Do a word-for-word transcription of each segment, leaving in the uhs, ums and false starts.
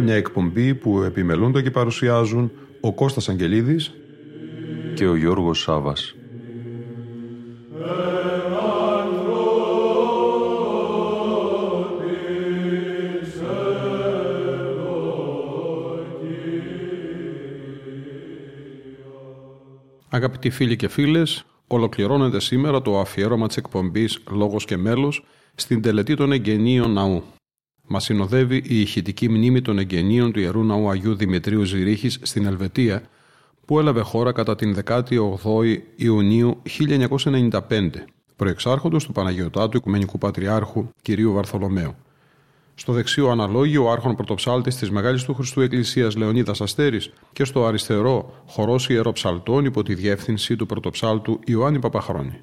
Μια εκπομπή που επιμελούνται και παρουσιάζουν ο Κώστας Αγγελίδης και ο Γιώργος Σάββας. Αγαπητοί φίλοι και φίλες, ολοκληρώνεται σήμερα το αφιέρωμα της εκπομπής «Λόγος και μέλος» στην τελετή των εγγενείων ναού. Μας συνοδεύει η ηχητική μνήμη των εγγενείων του Ιερού Ναού Αγίου Δημητρίου Ζυρίχης στην Ελβετία, που έλαβε χώρα κατά την δεκάτη ογδόη Ιουνίου χίλια εννιακόσια ενενήντα πέντε, προεξάρχοντος του Παναγιωτάτου Οικουμενικού Πατριάρχου κ. Βαρθολομαίου. Στο δεξίο αναλόγιο, ο άρχον πρωτοψάλτης της Μεγάλης του Χριστού Εκκλησίας Λεωνίδας Αστέρης και στο αριστερό, χορός ιεροψαλτών υπό τη διεύθυνση του πρωτοψάλτου Ιωάννη Παπαχρόνη.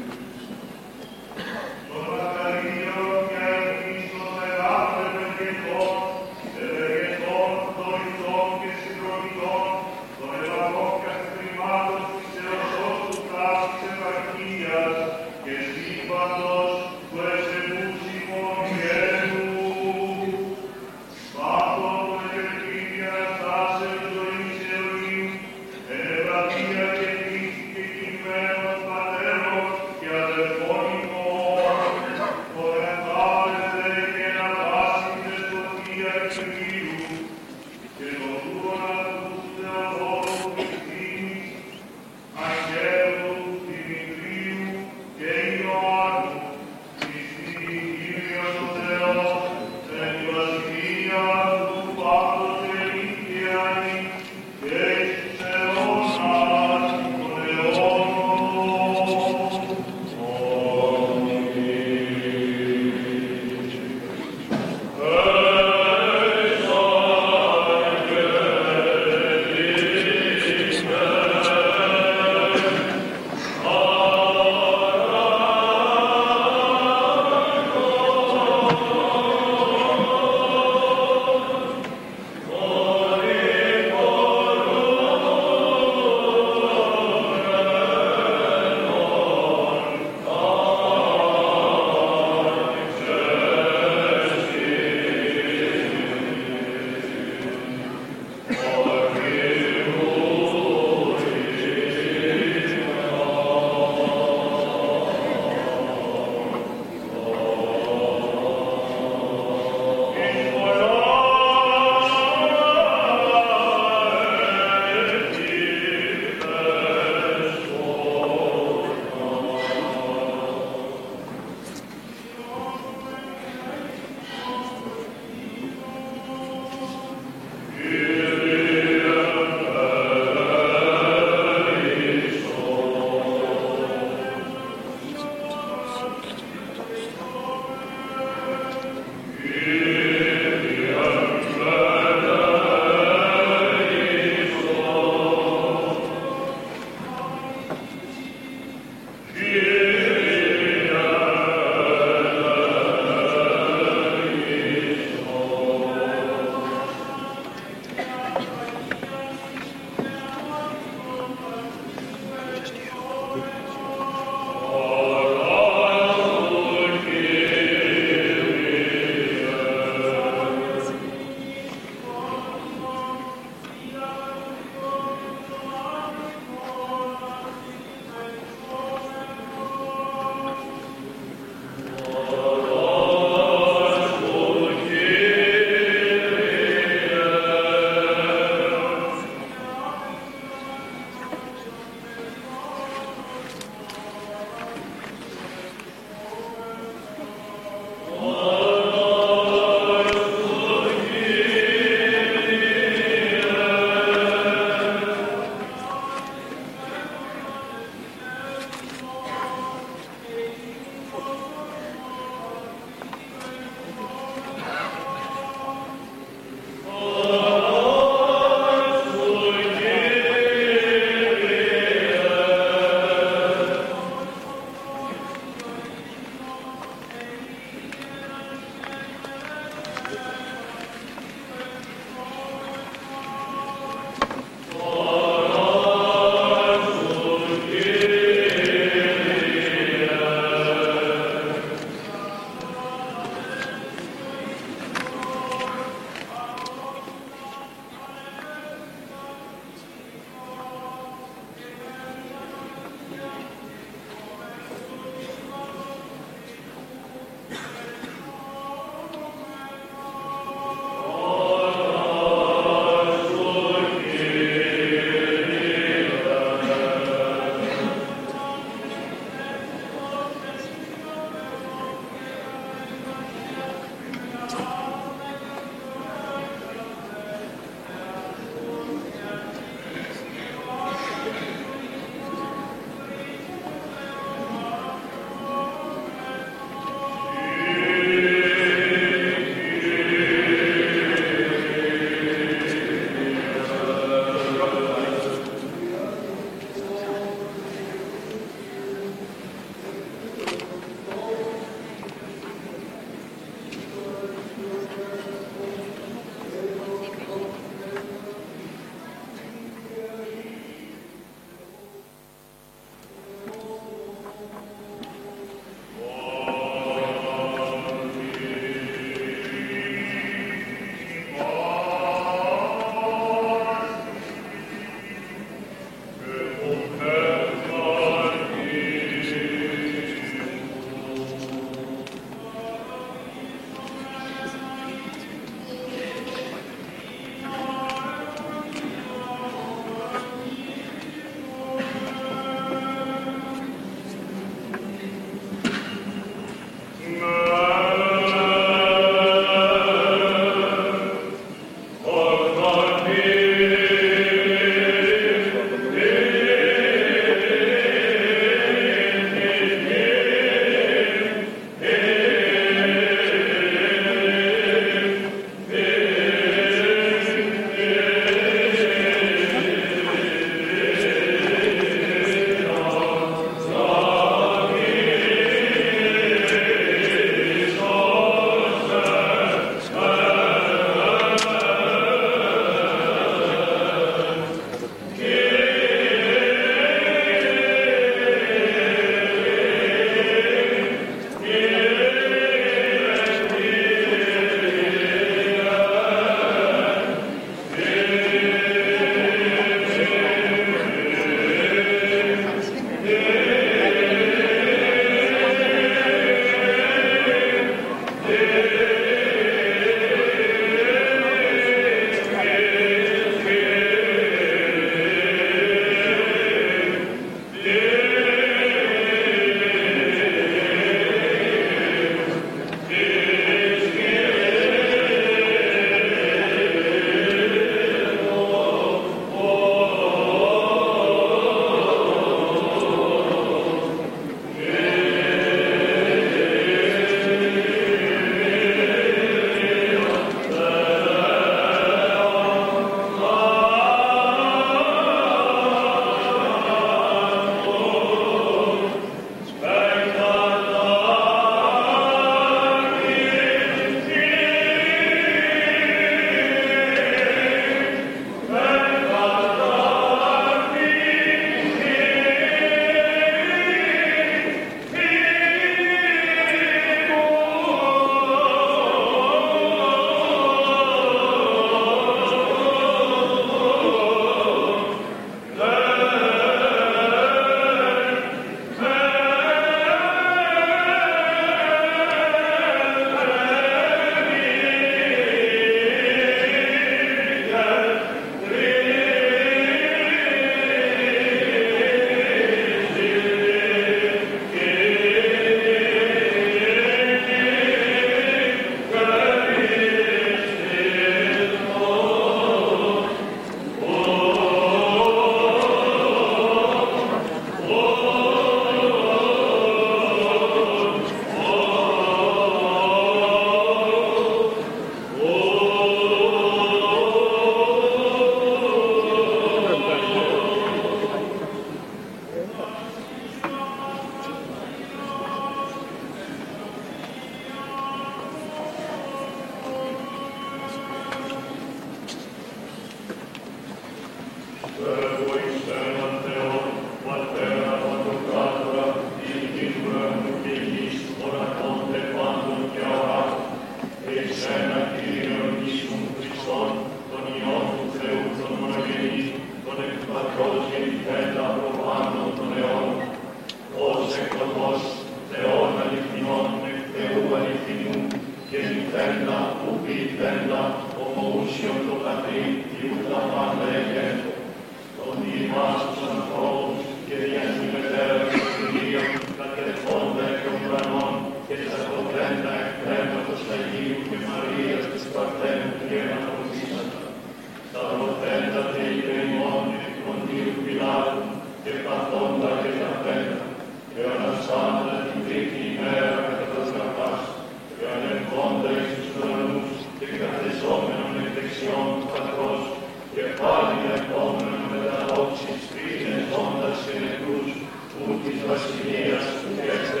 της βασιλείας του Χριστού,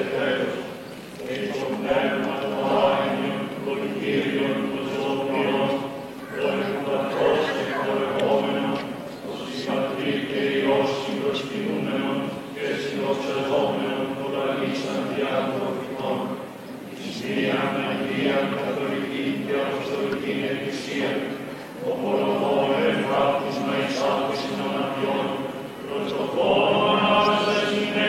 και στον πνεύμα των άγιων, των κύριων, των σωτήριων, των εκτατός και χορηγόμενων, των συγχατρή και ιός συγκροσκυνούμενων και συνοξεδόμενων των αλήσαν διάδροφικών, της Μίαν Αγία Καθολική και Αποστολική Εκκλησία, ομολογώ εμπράπτους να εισάκουσιν αναπιών, προς το πόνο μας δεν είναι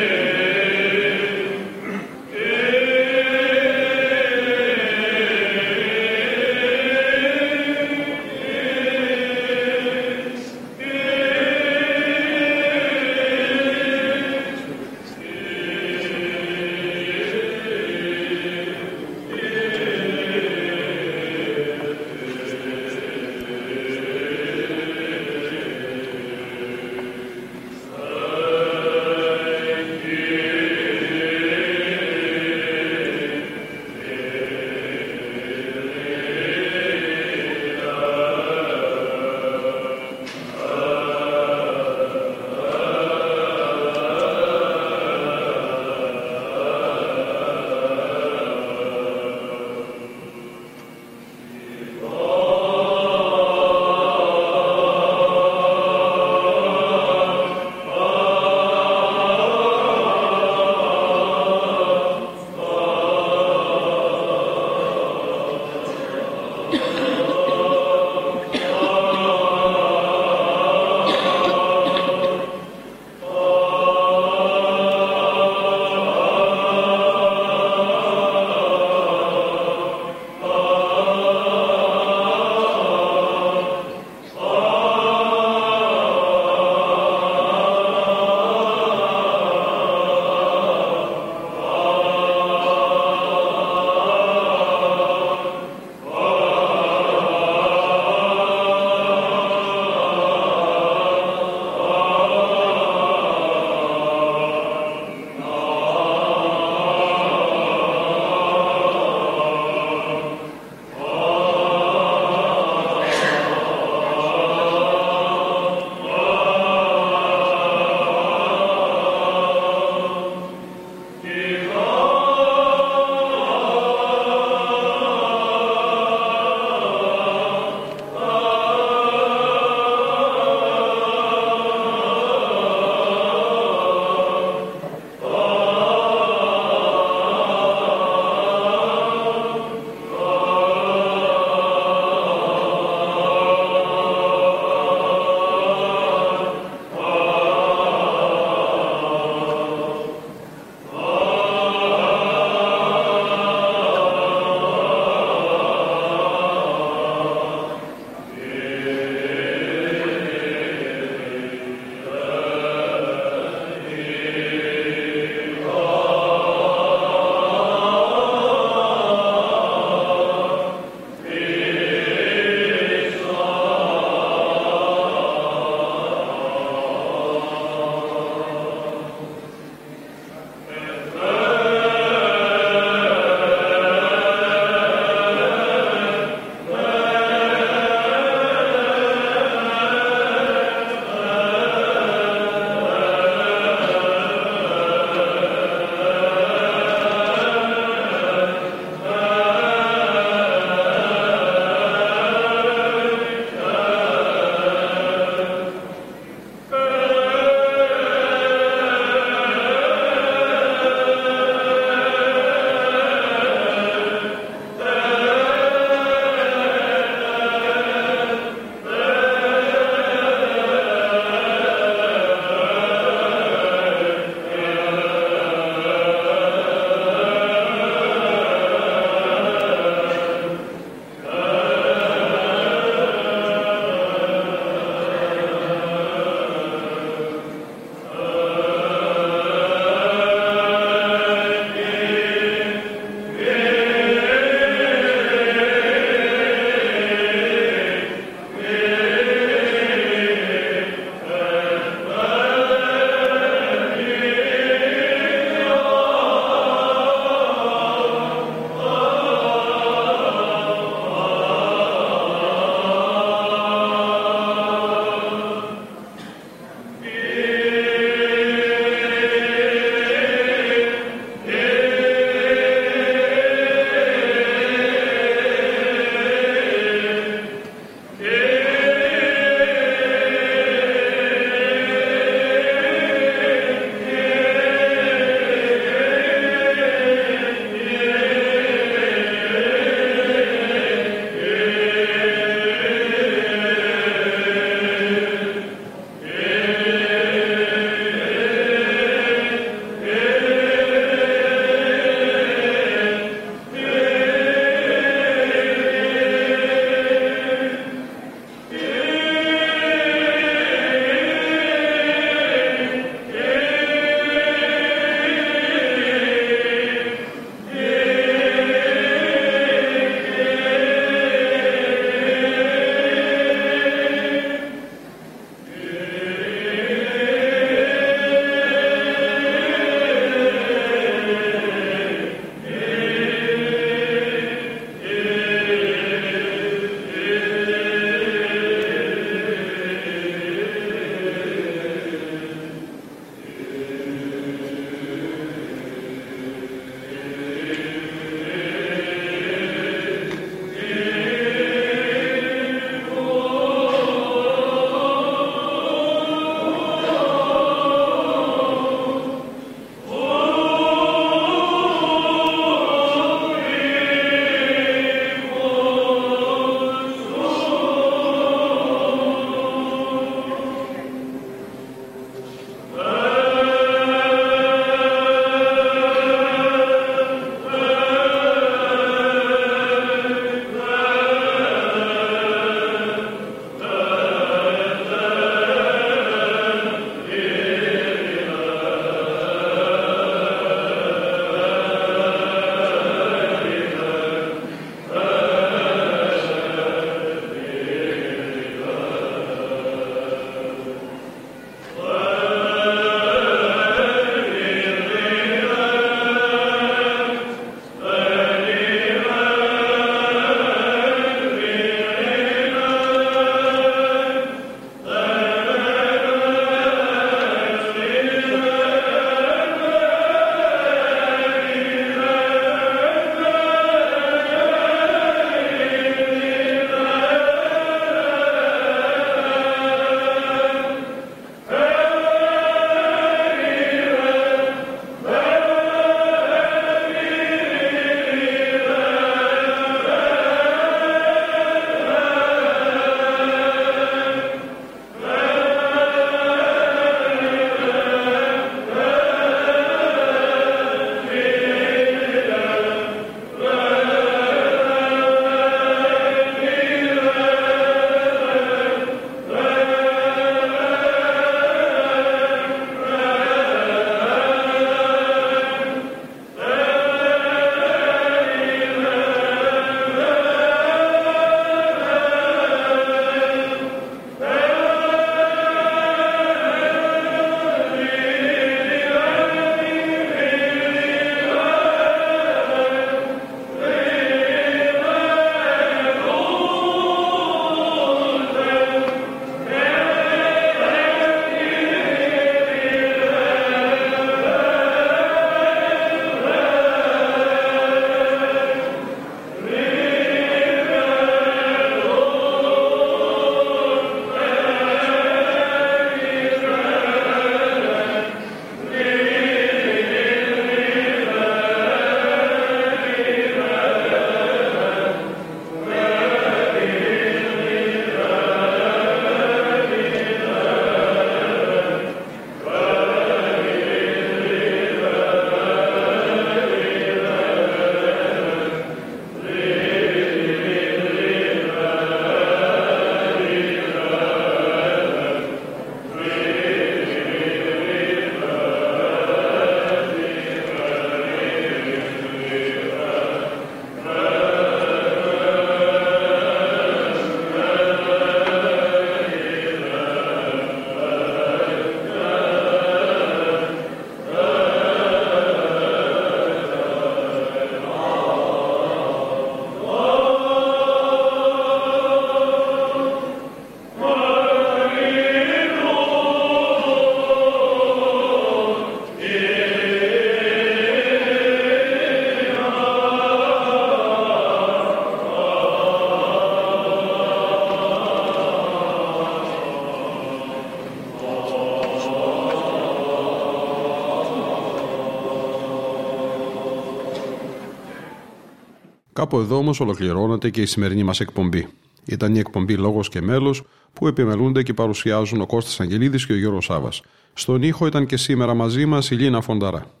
Κάπου εδώ όμως ολοκληρώνεται και η σημερινή μας εκπομπή. Ήταν η εκπομπή Λόγος και Μέλος που επιμελούνται και παρουσιάζουν ο Κώστας Αγγελίδης και ο Γιώργος Σάββας. Στον ήχο ήταν και σήμερα μαζί μας η Λίνα Φονταρά.